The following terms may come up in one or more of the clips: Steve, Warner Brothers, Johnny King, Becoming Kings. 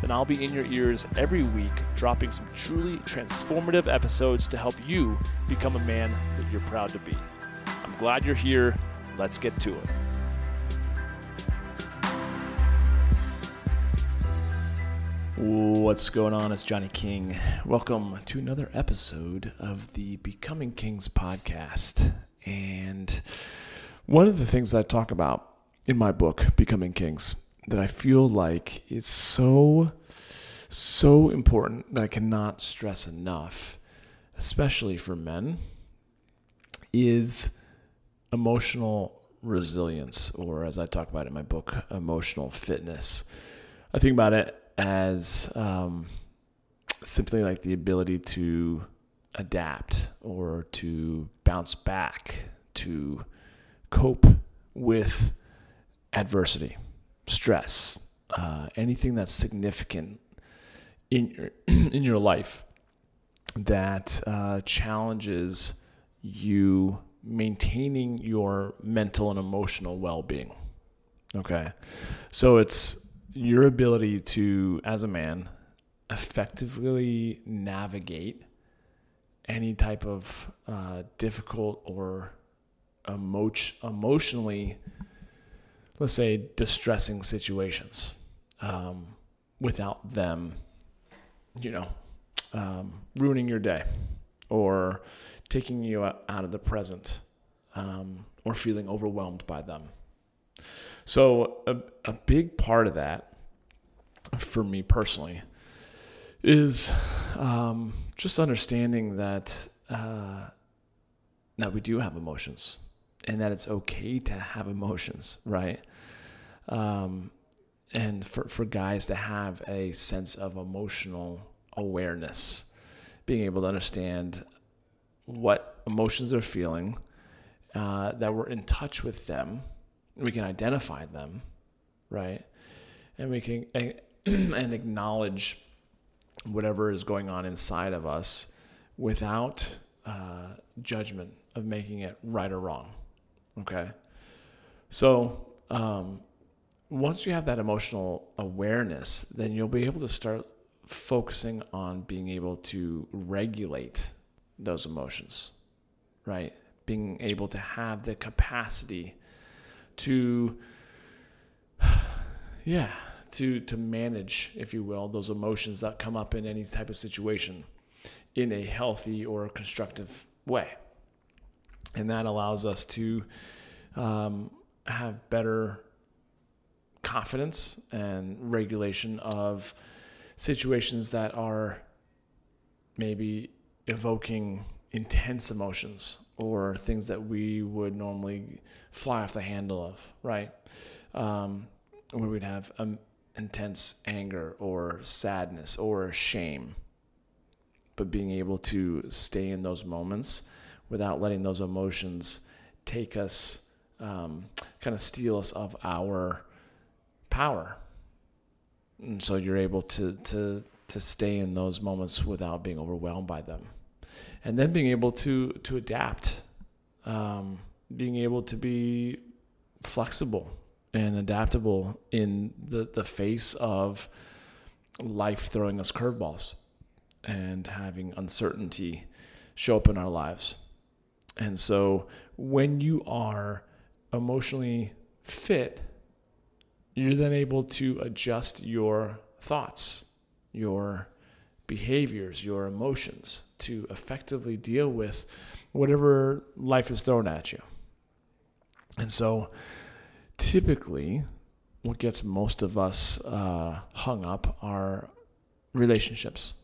then I'll be in your ears every week, dropping some truly transformative episodes to help you become a man that you're proud to be. I'm glad you're here. Let's get to it. What's going on? It's Johnny King. Welcome to another episode of the Becoming Kings podcast. And one of the things that I talk about in my book, Becoming Kings, that I feel like is so important that I cannot stress enough, especially for men, is emotional resilience, or as I talk about in my book, emotional fitness. I think about it as simply like the ability to adapt or to bounce back, to cope with adversity, stress, anything that's significant in your life that challenges you maintaining your mental and emotional well-being. Okay, so it's your ability to, as a man, effectively navigate any type of difficult or emotionally, let's say, distressing situations without them, ruining your day or taking you out of the present or feeling overwhelmed by them. So a big part of that for me personally is just understanding that that we do have emotions and that it's okay to have emotions, right? And for guys to have a sense of emotional awareness, being able to understand what emotions they're feeling, that we're in touch with them, we can identify them, right? And we can and acknowledge whatever is going on inside of us without judgment of making it right or wrong. Okay. So, once you have that emotional awareness, then you'll be able to start focusing on being able to regulate those emotions, right? Being able to have the capacity to manage, if you will, those emotions that come up in any type of situation in a healthy or constructive way. And that allows us to have better confidence and regulation of situations that are maybe evoking intense emotions or things that we would normally fly off the handle of, right? Where we'd have intense anger or sadness or shame. But being able to stay in those moments without letting those emotions take us, kind of steal us of our power. And so you're able to stay in those moments without being overwhelmed by them. And then being able to adapt, being able to be flexible and adaptable in the face of life throwing us curveballs and having uncertainty show up in our lives. And so when you are emotionally fit, you're then able to adjust your thoughts, your behaviors, your emotions to effectively deal with whatever life is thrown at you. And so typically what gets most of us hung up are relationships,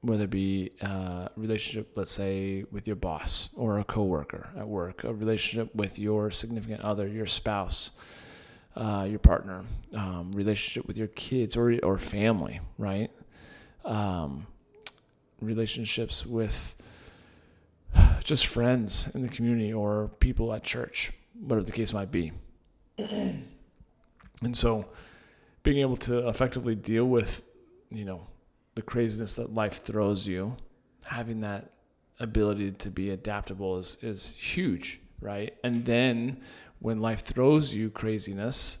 whether it be a relationship, let's say, with your boss or a coworker at work, a relationship with your significant other, your spouse, your partner, relationship with your kids or family, right? relationships with just friends in the community or people at church, whatever the case might be. And so being able to effectively deal with, you know, the craziness that life throws you, having that ability to be adaptable is huge, right? And then when life throws you craziness,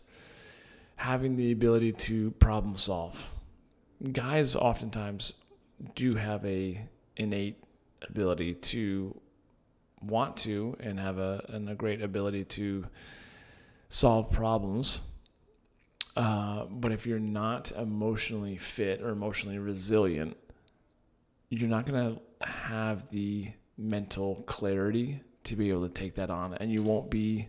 having the ability to problem solve. Guys oftentimes do have a innate ability to want to and have a great ability to solve problems. But if you're not emotionally fit or emotionally resilient, you're not going to have the mental clarity to be able to take that on, and you won't be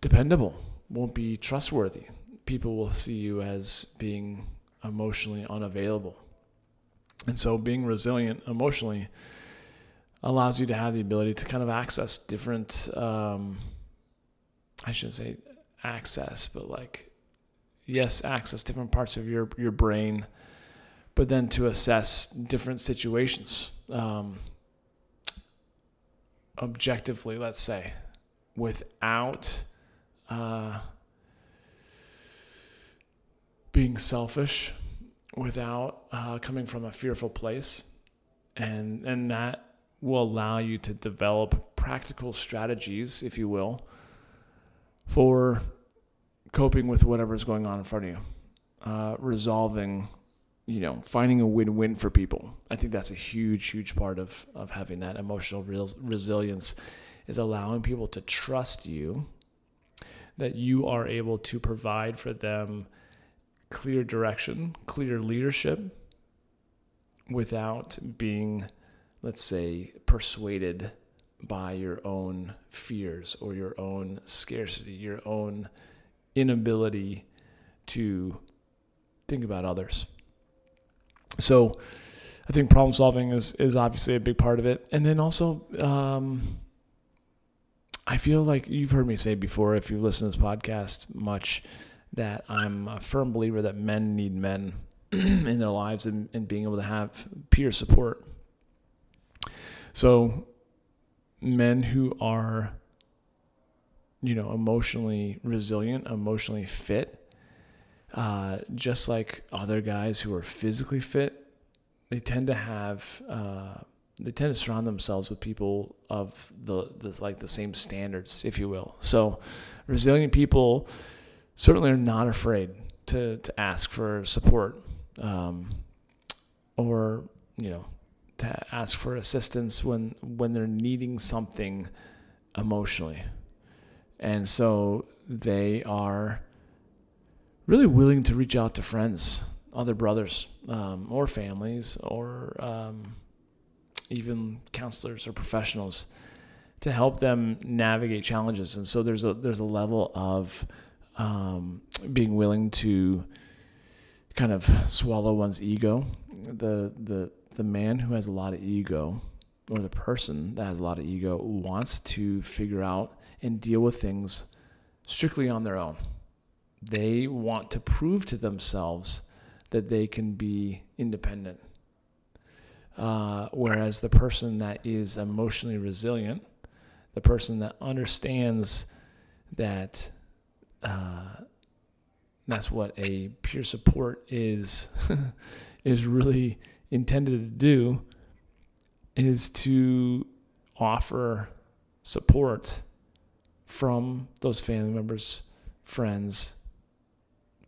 dependable, won't be trustworthy. People will see you as being emotionally unavailable. And so being resilient emotionally allows you to have the ability to kind of access different, I shouldn't say access, but like, yes, access different parts of your brain, but then to assess different situations objectively, let's say, without being selfish, without coming from a fearful place. And that will allow you to develop practical strategies, if you will, for coping with whatever's going on in front of you, resolving, you know, finding a win-win for people. I think that's a huge, huge part of having that emotional resilience is allowing people to trust you, that you are able to provide for them clear direction, clear leadership, without being, let's say, persuaded by your own fears or your own scarcity, your own inability to think about others. So I think problem solving is obviously a big part of it. And then also, I feel like you've heard me say before, if you've listened to this podcast much, that I'm a firm believer that men need men in their lives and being able to have peer support. So men who are, you know, emotionally resilient, emotionally fit, just like other guys who are physically fit, they tend to have, they tend to surround themselves with people of the same standards, if you will. So resilient people certainly are not afraid to ask for support, or, you know, to ask for assistance when they're needing something emotionally. And so they are really willing to reach out to friends, other brothers, or families, or even counselors or professionals to help them navigate challenges. And so there's a level of being willing to kind of swallow one's ego. The man who has a lot of ego, or the person that has a lot of ego, wants to figure out and deal with things strictly on their own. They want to prove to themselves that they can be independent. Whereas the person that is emotionally resilient, the person that understands that that's what a peer support is, is really intended to do, is to offer support from those family members, friends,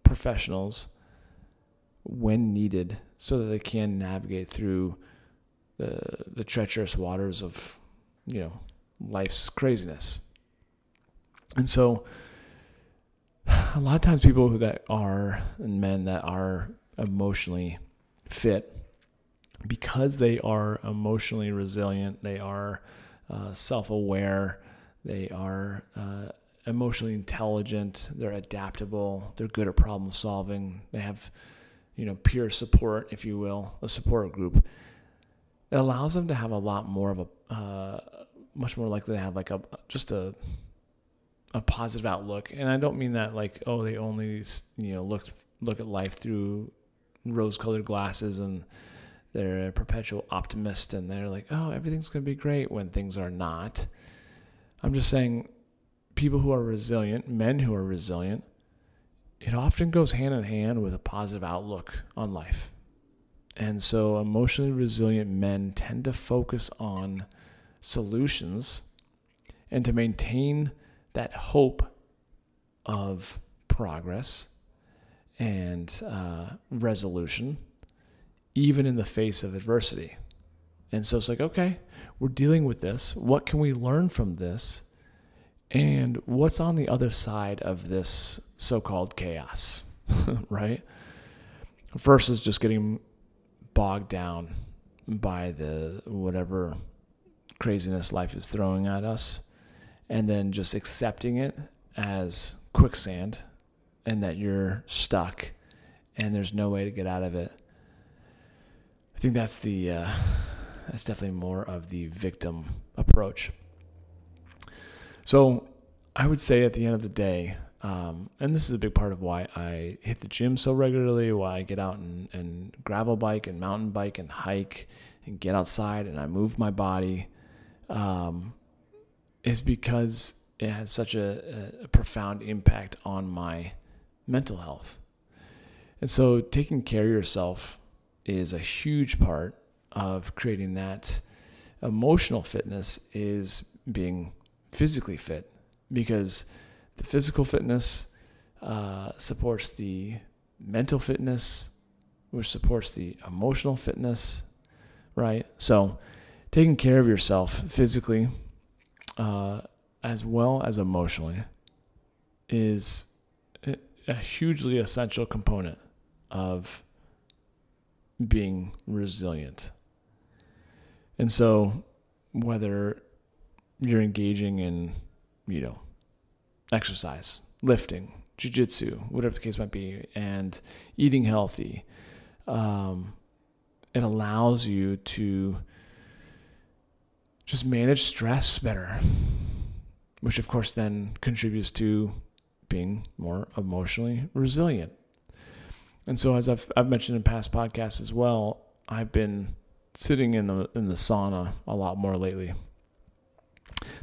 professionals when needed, so that they can navigate through the treacherous waters of, you know, life's craziness. And so a lot of times people that are, and men that are emotionally fit, because they are emotionally resilient, they are self-aware, they are emotionally intelligent, they're adaptable, they're good at problem solving, they have, you know, peer support, if you will, a support group. It allows them to have a lot more of a, much more likely to have like a, just a positive outlook. And I don't mean that like, oh, they only, you know, look at life through rose-colored glasses and they're a perpetual optimist and they're like, oh, everything's going to be great when things are not. I'm just saying people who are resilient, men who are resilient, it often goes hand in hand with a positive outlook on life. And so emotionally resilient men tend to focus on solutions and to maintain that hope of progress and resolution, even in the face of adversity. And so it's like, okay, we're dealing with this. What can we learn from this? And what's on the other side of this so-called chaos, right? Versus just getting bogged down by the whatever craziness life is throwing at us and then just accepting it as quicksand and that you're stuck and there's no way to get out of it. I think that's the that's definitely more of the victim approach. So I would say at the end of the day, and this is a big part of why I hit the gym so regularly, why I get out and gravel bike and mountain bike and hike and get outside and I move my body, is because it has such a profound impact on my mental health. And so taking care of yourself is a huge part of creating that emotional fitness, is being physically fit, because the physical fitness supports the mental fitness, which supports the emotional fitness, right? So taking care of yourself physically as well as emotionally is a hugely essential component of being resilient. And so whether you're engaging in, you know, exercise, lifting, jiu-jitsu, whatever the case might be, and eating healthy, it allows you to just manage stress better, which of course then contributes to being more emotionally resilient. And so as I've mentioned in past podcasts as well, I've been sitting in the sauna a lot more lately.